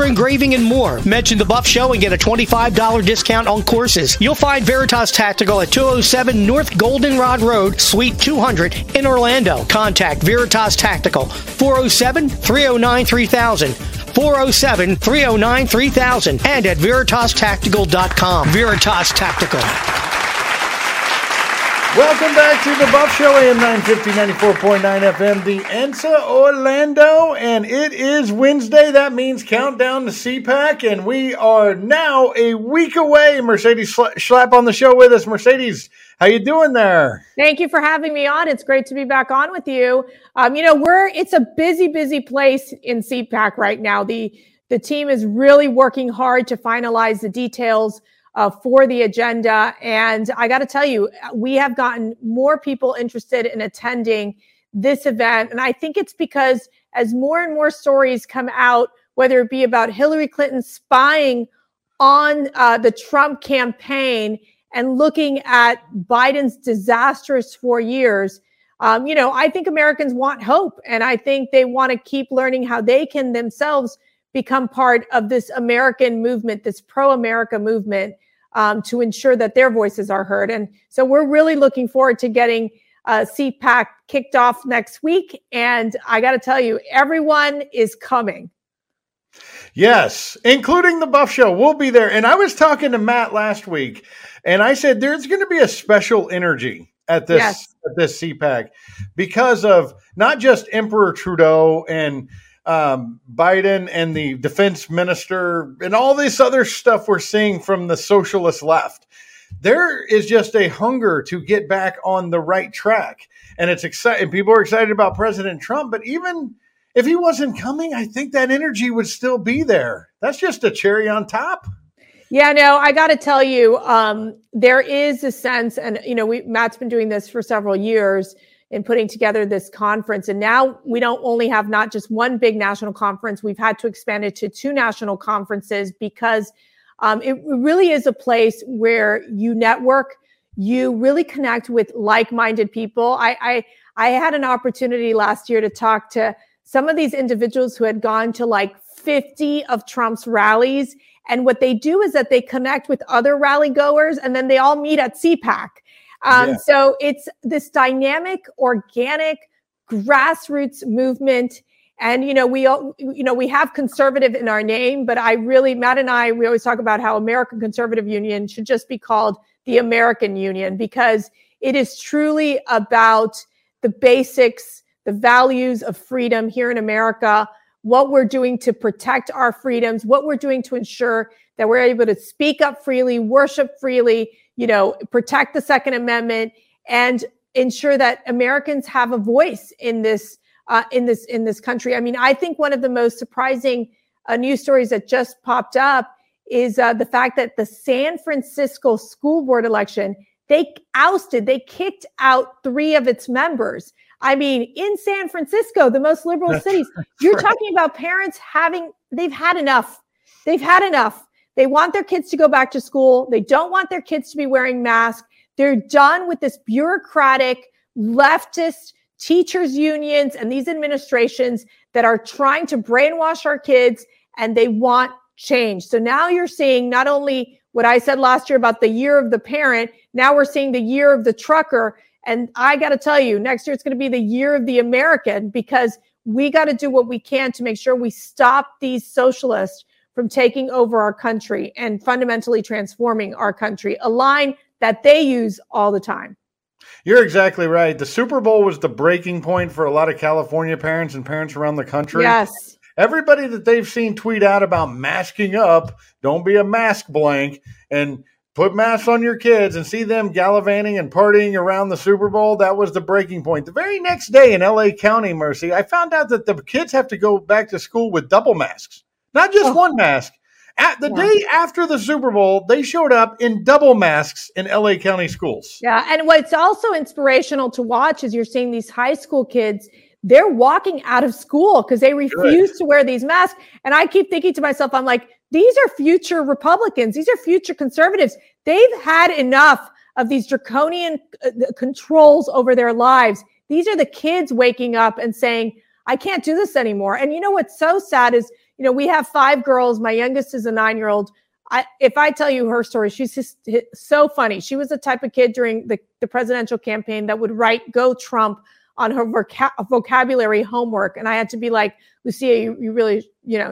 engraving, and more. Mention The Buff Show and get a $25 discount on courses. You'll find Veritas Tactical at 207 North Goldenrod Road, Suite 200 in Orlando. Contact Veritas Tactical, 407-309-3000, 407-309-3000, and at veritastactical.com. Veritas Tactical. Welcome back to The Buff Show, AM 950, 94.9 FM, the Ensa, Orlando, and it is Wednesday. That means countdown to CPAC, and we are now a week away. Mercedes Schlapp on the show with us. Mercedes, how you doing there? Thank you for having me on. It's great to be back on with you. It's a busy place in CPAC right now. The team is really working hard to finalize the details for the agenda. And I got to tell you, we have gotten more people interested in attending this event. And I think it's because as more and more stories come out, whether it be about Hillary Clinton spying on the Trump campaign and looking at Biden's disastrous 4 years, I think Americans want hope. And I think they want to keep learning how they can themselves become part of this American movement, this pro-America movement, to ensure that their voices are heard. And so we're really looking forward to getting CPAC kicked off next week. And I got to tell you, everyone is coming. Yes, including The Buff Show. We'll be there. And I was talking to Matt last week, and I said there's going to be a special energy at this CPAC because of not just Emperor Trudeau and Biden and the defense minister and all this other stuff we're seeing from the socialist left. There is just a hunger to get back on the right track. And it's exciting. People are excited about President Trump, but even if he wasn't coming, I think that energy would still be there. That's just a cherry on top. Yeah, no, I got to tell you, there is a sense, and Matt's been doing this for several years, in putting together this conference. And now we don't only have not just one big national conference, we've had to expand it to two national conferences because it really is a place where you network, you really connect with like-minded people. I had an opportunity last year to talk to some of these individuals who had gone to like 50 of Trump's rallies. And what they do is that they connect with other rally goers and then they all meet at CPAC. So it's this dynamic, organic, grassroots movement. And, we have conservative in our name, but Matt and I, we always talk about how American Conservative Union should just be called the American Union, because it is truly about the basics, the values of freedom here in America, what we're doing to protect our freedoms, what we're doing to ensure that we're able to speak up freely, worship freely, protect the Second Amendment, and ensure that Americans have a voice in this country. I mean, I think one of the most surprising news stories that just popped up is the fact that the San Francisco school board election, they kicked out 3 of its members. I mean, in San Francisco, the most liberal cities, you're talking about parents they've had enough. They've had enough. They want their kids to go back to school. They don't want their kids to be wearing masks. They're done with this bureaucratic, leftist, teachers unions and these administrations that are trying to brainwash our kids, and they want change. So now you're seeing not only what I said last year about the year of the parent, now we're seeing the year of the trucker. And I got to tell you, next year it's going to be the year of the American, because we got to do what we can to make sure we stop these socialists from taking over our country and fundamentally transforming our country, a line that they use all the time. You're exactly right. The Super Bowl was the breaking point for a lot of California parents and parents around the country. Yes. Everybody that they've seen tweet out about masking up, don't be a mask blank, and put masks on your kids, and see them gallivanting and partying around the Super Bowl. That was the breaking point. The very next day in L.A. County, Mercy, I found out that the kids have to go back to school with double masks, not just one mask. Day after the Super Bowl, they showed up in double masks in L.A. County schools. Yeah, and what's also inspirational to watch is you're seeing these high school kids, they're walking out of school because they refuse to wear these masks. And I keep thinking to myself, I'm like, these are future Republicans. These are future conservatives. They've had enough of these draconian controls over their lives. These are the kids waking up and saying, I can't do this anymore. And you know what's so sad is, you know, we have five girls. My youngest is a 9-year-old. If I tell you her story, she's just so funny. She was the type of kid during the presidential campaign that would write "Go Trump" on her vocabulary homework. And I had to be like, Lucia, you really,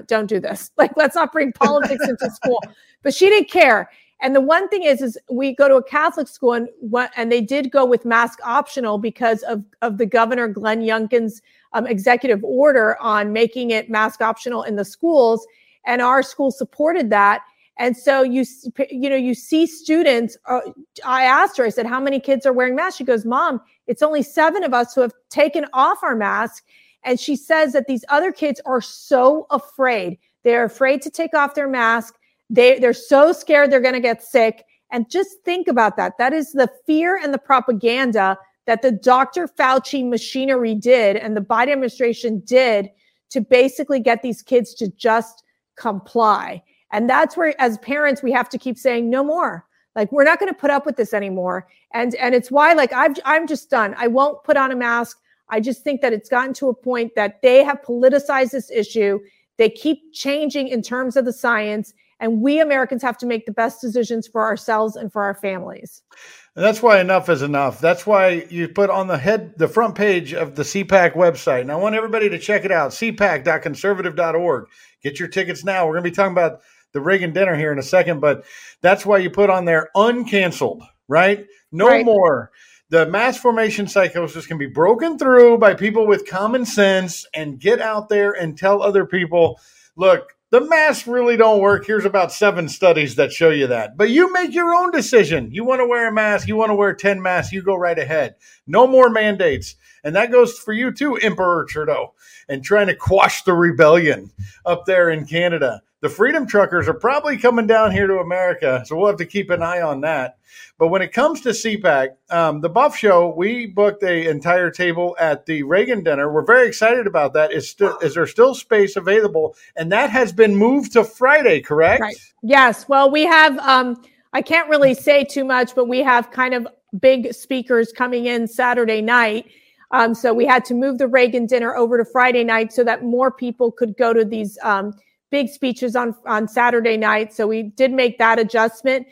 don't do this. Like, let's not bring politics into school. But she didn't care. And the one thing is we go to a Catholic school, and they did go with mask optional because of the governor, Glenn Youngkin's executive order on making it mask optional in the schools. And our school supported that. And so, you see students, I asked her, I said, how many kids are wearing masks? She goes, Mom, it's only 7 of us who have taken off our mask. And she says that these other kids are so afraid. They're afraid to take off their mask. They're so scared they're going to get sick. And just think about that. That is the fear and the propaganda that the Dr. Fauci machinery did and the Biden administration did to basically get these kids to just comply. And that's where, as parents, we have to keep saying no more. Like, we're not going to put up with this anymore. And it's why, like, I'm just done. I won't put on a mask. I just think that it's gotten to a point that they have politicized this issue. They keep changing in terms of the science. And we Americans have to make the best decisions for ourselves and for our families. And that's why enough is enough. That's why you put on the front page of the CPAC website. And I want everybody to check it out, cpac.conservative.org. Get your tickets now. We're going to be talking about the Reagan dinner here in a second, but that's why you put on there uncanceled, right? No more. The mass formation psychosis can be broken through by people with common sense, and get out there and tell other people, look, the masks really don't work. Here's about 7 studies that show you that. But you make your own decision. You want to wear a mask. You want to wear 10 masks. You go right ahead. No more mandates. And that goes for you too, Emperor Trudeau, and trying to quash the rebellion up there in Canada. The freedom truckers are probably coming down here to America, so we'll have to keep an eye on that. But when it comes to CPAC, the Buff Show, we booked an entire table at the Reagan dinner. We're very excited about that. Is there still space available? And that has been moved to Friday, correct? Right. Yes. Well, we have, I can't really say too much, but we have kind of big speakers coming in Saturday night. So we had to move the Reagan dinner over to Friday night so that more people could go to these big speeches on Saturday night. So we did make that adjustment.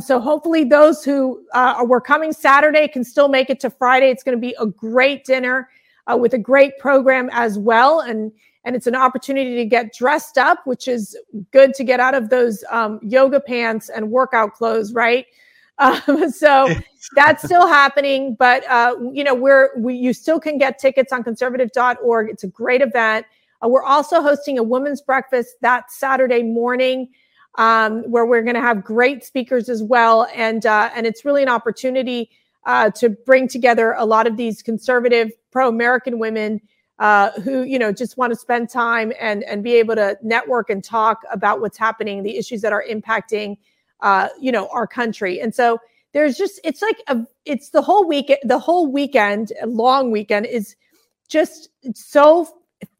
So hopefully those who were coming Saturday can still make it to Friday. It's going to be a great dinner with a great program as well. And it's an opportunity to get dressed up, which is good to get out of those yoga pants and workout clothes, right? So that's still happening. But, you still can get tickets on conservative.org. It's a great event. We're also hosting a women's breakfast that Saturday morning, where we're going to have great speakers as well. And it's really an opportunity to bring together a lot of these conservative pro-American women who, just want to spend time and be able to network and talk about what's happening, the issues that are impacting, our country. And so there's just, it's the whole week, the whole weekend, a long weekend is just so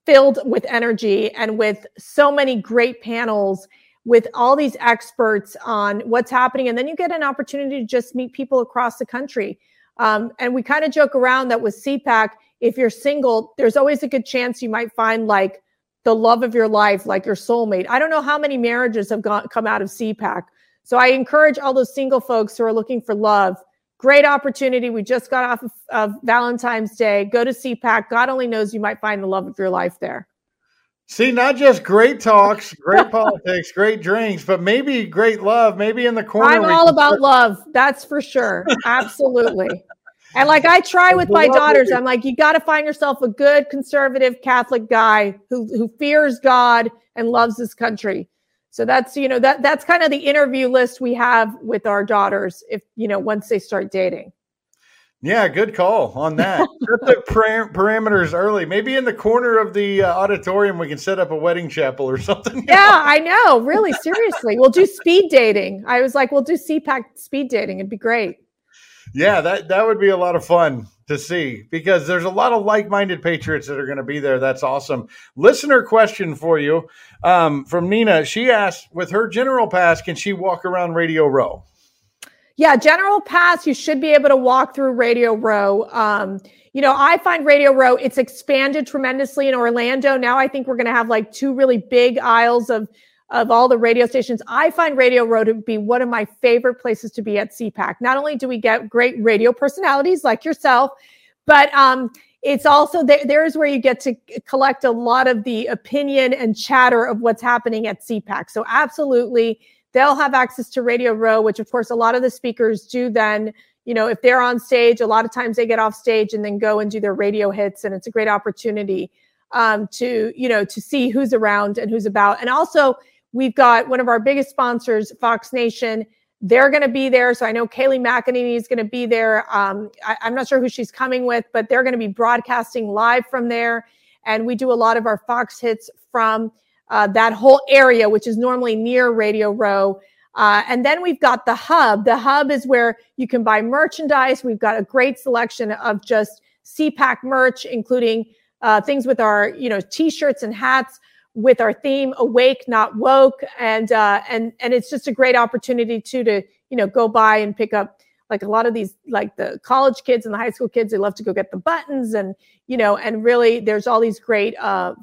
filled with energy and with so many great panels with all these experts on what's happening. And then you get an opportunity to just meet people across the country. And we kind of joke around that with CPAC, if you're single, there's always a good chance you might find like the love of your life, like your soulmate. I don't know how many marriages have come out of CPAC. So I encourage all those single folks who are looking for love. Great opportunity. We just got off of Valentine's Day. Go to CPAC. God only knows you might find the love of your life there. See, not just great talks, great politics, great drinks, but maybe great love, maybe in the corner. I'm all about love. That's for sure. Absolutely. And like I try with my daughters, I'm like, you got to find yourself a good conservative Catholic guy who fears God and loves this country. So that's, you know, that's kind of the interview list we have with our daughters if, you know, once they start dating. Yeah, good call on that. Set the parameters early. Maybe in the corner of the auditorium, we can set up a wedding chapel or something. Yeah, I know. Really, seriously. We'll do speed dating. I was like, we'll do CPAC speed dating. It'd be great. Yeah, that would be a lot of fun to see because there's a lot of like-minded patriots that are going to be there. That's awesome. Listener question for you from Nina. She asked, with her general pass, can she walk around Radio Row? Yeah, general pass, you should be able to walk through Radio Row. You know, I find Radio Row, it's expanded tremendously in Orlando. Now I think we're going to have like two really big aisles of all the radio stations. I find Radio Row to be one of my favorite places to be at CPAC. Not only do we get great radio personalities like yourself, but it's also there is where you get to collect a lot of the opinion and chatter of what's happening at CPAC. So absolutely, they'll have access to Radio Row, which, of course, a lot of the speakers do then. You know, if they're on stage, a lot of times they get off stage and then go and do their radio hits. And it's a great opportunity to, you know, to see who's around and who's about. And also, we've got one of our biggest sponsors, Fox Nation. They're going to be there. So I know Kayleigh McEnany is going to be there. I'm not sure who she's coming with, but they're going to be broadcasting live from there. And we do a lot of our Fox hits from that whole area, which is normally near Radio Row. And then we've got the Hub. The Hub is where you can buy merchandise. We've got a great selection of just CPAC merch, including things with our, you know, T-shirts and hats with our theme, Awake, Not Woke. And it's just a great opportunity to, you know, go by and pick up like a lot of these, like the college kids and the high school kids, they love to go get the buttons and, you know, and really there's all these great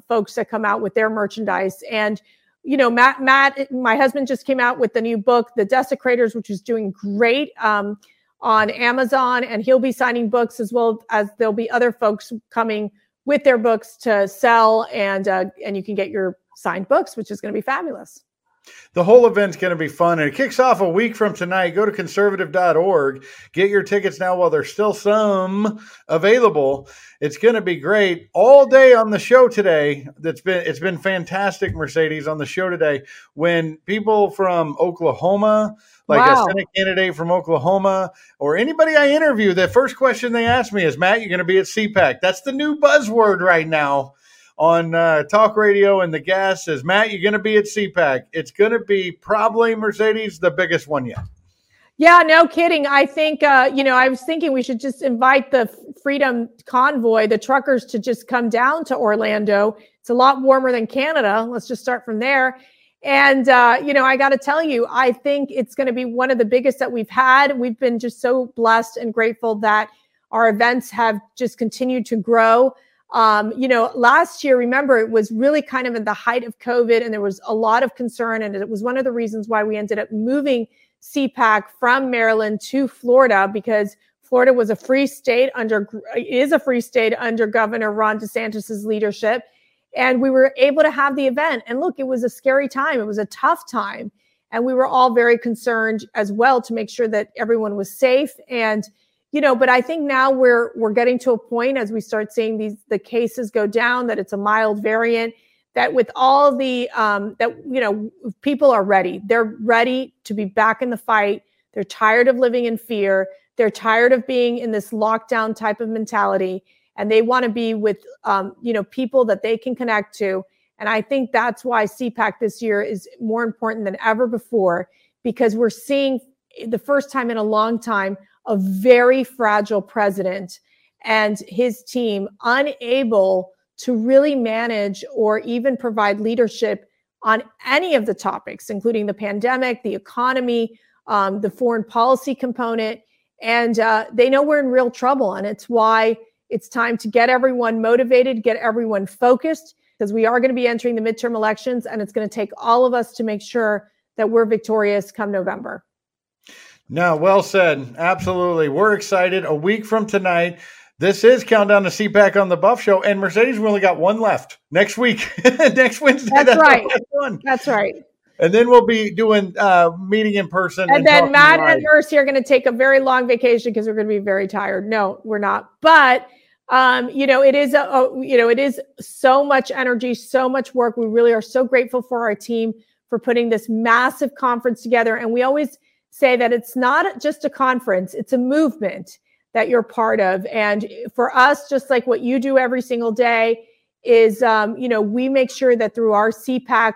folks that come out with their merchandise. And, you know, Matt, my husband just came out with the new book, The Desecrators, which is doing great on Amazon, and he'll be signing books as well as there'll be other folks coming with their books to sell and you can get your signed books, which is going to be fabulous. The whole event's going to be fun, and it kicks off a week from tonight. Go to conservative.org. Get your tickets now while there's still some available. It's going to be great. All day on the show today, it's been fantastic, Mercedes, on the show today. When people from Oklahoma, like a Senate candidate from Oklahoma, or anybody I interview, the first question they ask me is, Matt, you're going to be at CPAC. That's the new buzzword right now on talk radio, and the gas says, Matt, you're going to be at CPAC. It's going to be probably, Mercedes, the biggest one yet. Yeah, no kidding. I think, you know, I was thinking we should just invite the Freedom Convoy, the truckers, to just come down to Orlando. It's a lot warmer than Canada. Let's just start from there. And, you know, I got to tell you, I think it's going to be one of the biggest that we've had. We've been just so blessed and grateful that our events have just continued to grow. You know, last year, remember, it was really kind of at the height of COVID and there was a lot of concern. And it was one of the reasons why we ended up moving CPAC from Maryland to Florida, because Florida was a free state under Governor Ron DeSantis's leadership. And we were able to have the event. And look, it was a scary time. It was a tough time. And we were all very concerned as well to make sure that everyone was safe. And you know, but I think now we're getting to a point as we start seeing the cases go down, that it's a mild variant, that with all the that, you know, people are ready. They're ready to be back in the fight. They're tired of living in fear. They're tired of being in this lockdown type of mentality, and they want to be with, you know, people that they can connect to. And I think that's why CPAC this year is more important than ever before, because we're seeing the first time in a long time a very fragile president and his team unable to really manage or even provide leadership on any of the topics, including the pandemic, the economy, the foreign policy component. And they know we're in real trouble. And it's why It's time to get everyone motivated, get everyone focused, because we are going to be entering the midterm elections, and it's going to take all of us to make sure that we're victorious come November. No, well said. Absolutely. We're excited. A week from tonight, this is Countdown to CPAC on the Buff Show, and Mercedes, we only got one left next week, next Wednesday. That's right. That's right. And then we'll be doing meeting in person. And then Matt and Mercy are going to take a very long vacation because we're going to be very tired. No, we're not. But it is it is so much energy, so much work. We really are so grateful for our team for putting this massive conference together. And we always say that it's not just a conference, it's a movement that you're part of. And for us, just like what you do every single day, is, we make sure that through our CPAC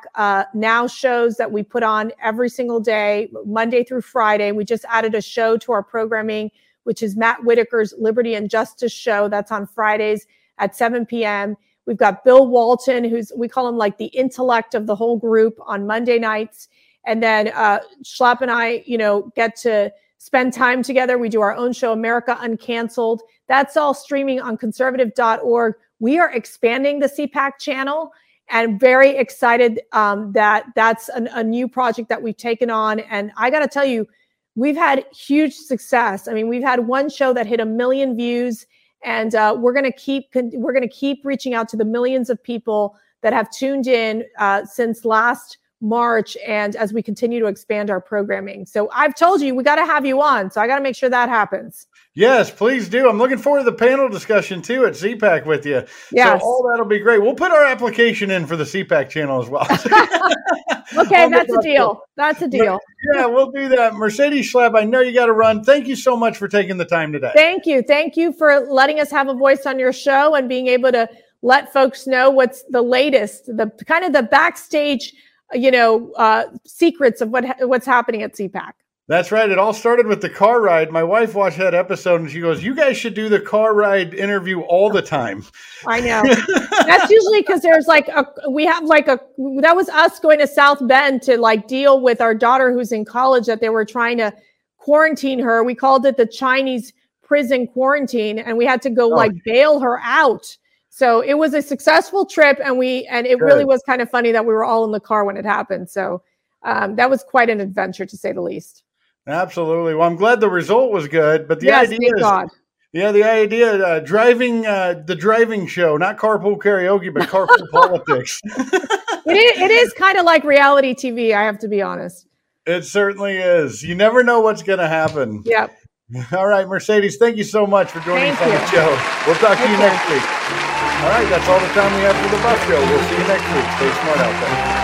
Now shows that we put on every single day, Monday through Friday. We just added a show to our programming, which is Matt Whitaker's Liberty and Justice show. That's on Fridays at 7 p.m. We've got Bill Walton, we call him like the intellect of the whole group, on Monday nights. And then Schlapp and I, get to spend time together. We do our own show, America Uncanceled. That's all streaming on conservative.org. We are expanding the CPAC channel, and very excited that that's a new project that we've taken on. And I got to tell you, we've had huge success. I mean, we've had one show that hit 1 million views, and we're going to keep reaching out to the millions of people that have tuned in since last March, and as we continue to expand our programming. So I've told you, we got to have you on. So I got to make sure that happens. Yes, please do. I'm looking forward to the panel discussion, too, at CPAC with you. Yes. So all that'll be great. We'll put our application in for the CPAC channel as well. Okay, that's a deal. Yeah, we'll do that. Mercedes Schlapp, I know you got to run. Thank you so much for taking the time today. Thank you. Thank you for letting us have a voice on your show and being able to let folks know what's the latest, the kind of the backstage, secrets of what's happening at CPAC. That's right. It all started with the car ride. My wife watched that episode and she goes, you guys should do the car ride interview all the time. I know. That's usually because there's that was us going to South Bend to deal with our daughter who's in college, that they were trying to quarantine her. We called it the Chinese prison quarantine, and we had to go bail her out. So it was a successful trip, and it Good. Really was kind of funny that we were all in the car when it happened. So that was quite an adventure, to say the least. Absolutely. Well, I'm glad the result was good, but the idea driving the driving show, not carpool karaoke, but carpool politics. It is kind of like reality TV, I have to be honest. It certainly is. You never know what's going to happen. Yep. All right, Mercedes, thank you so much for joining us on the show. We'll talk to you next week. All right, that's all the time we have for the Buff Show. We'll see you next week. Stay smart out there.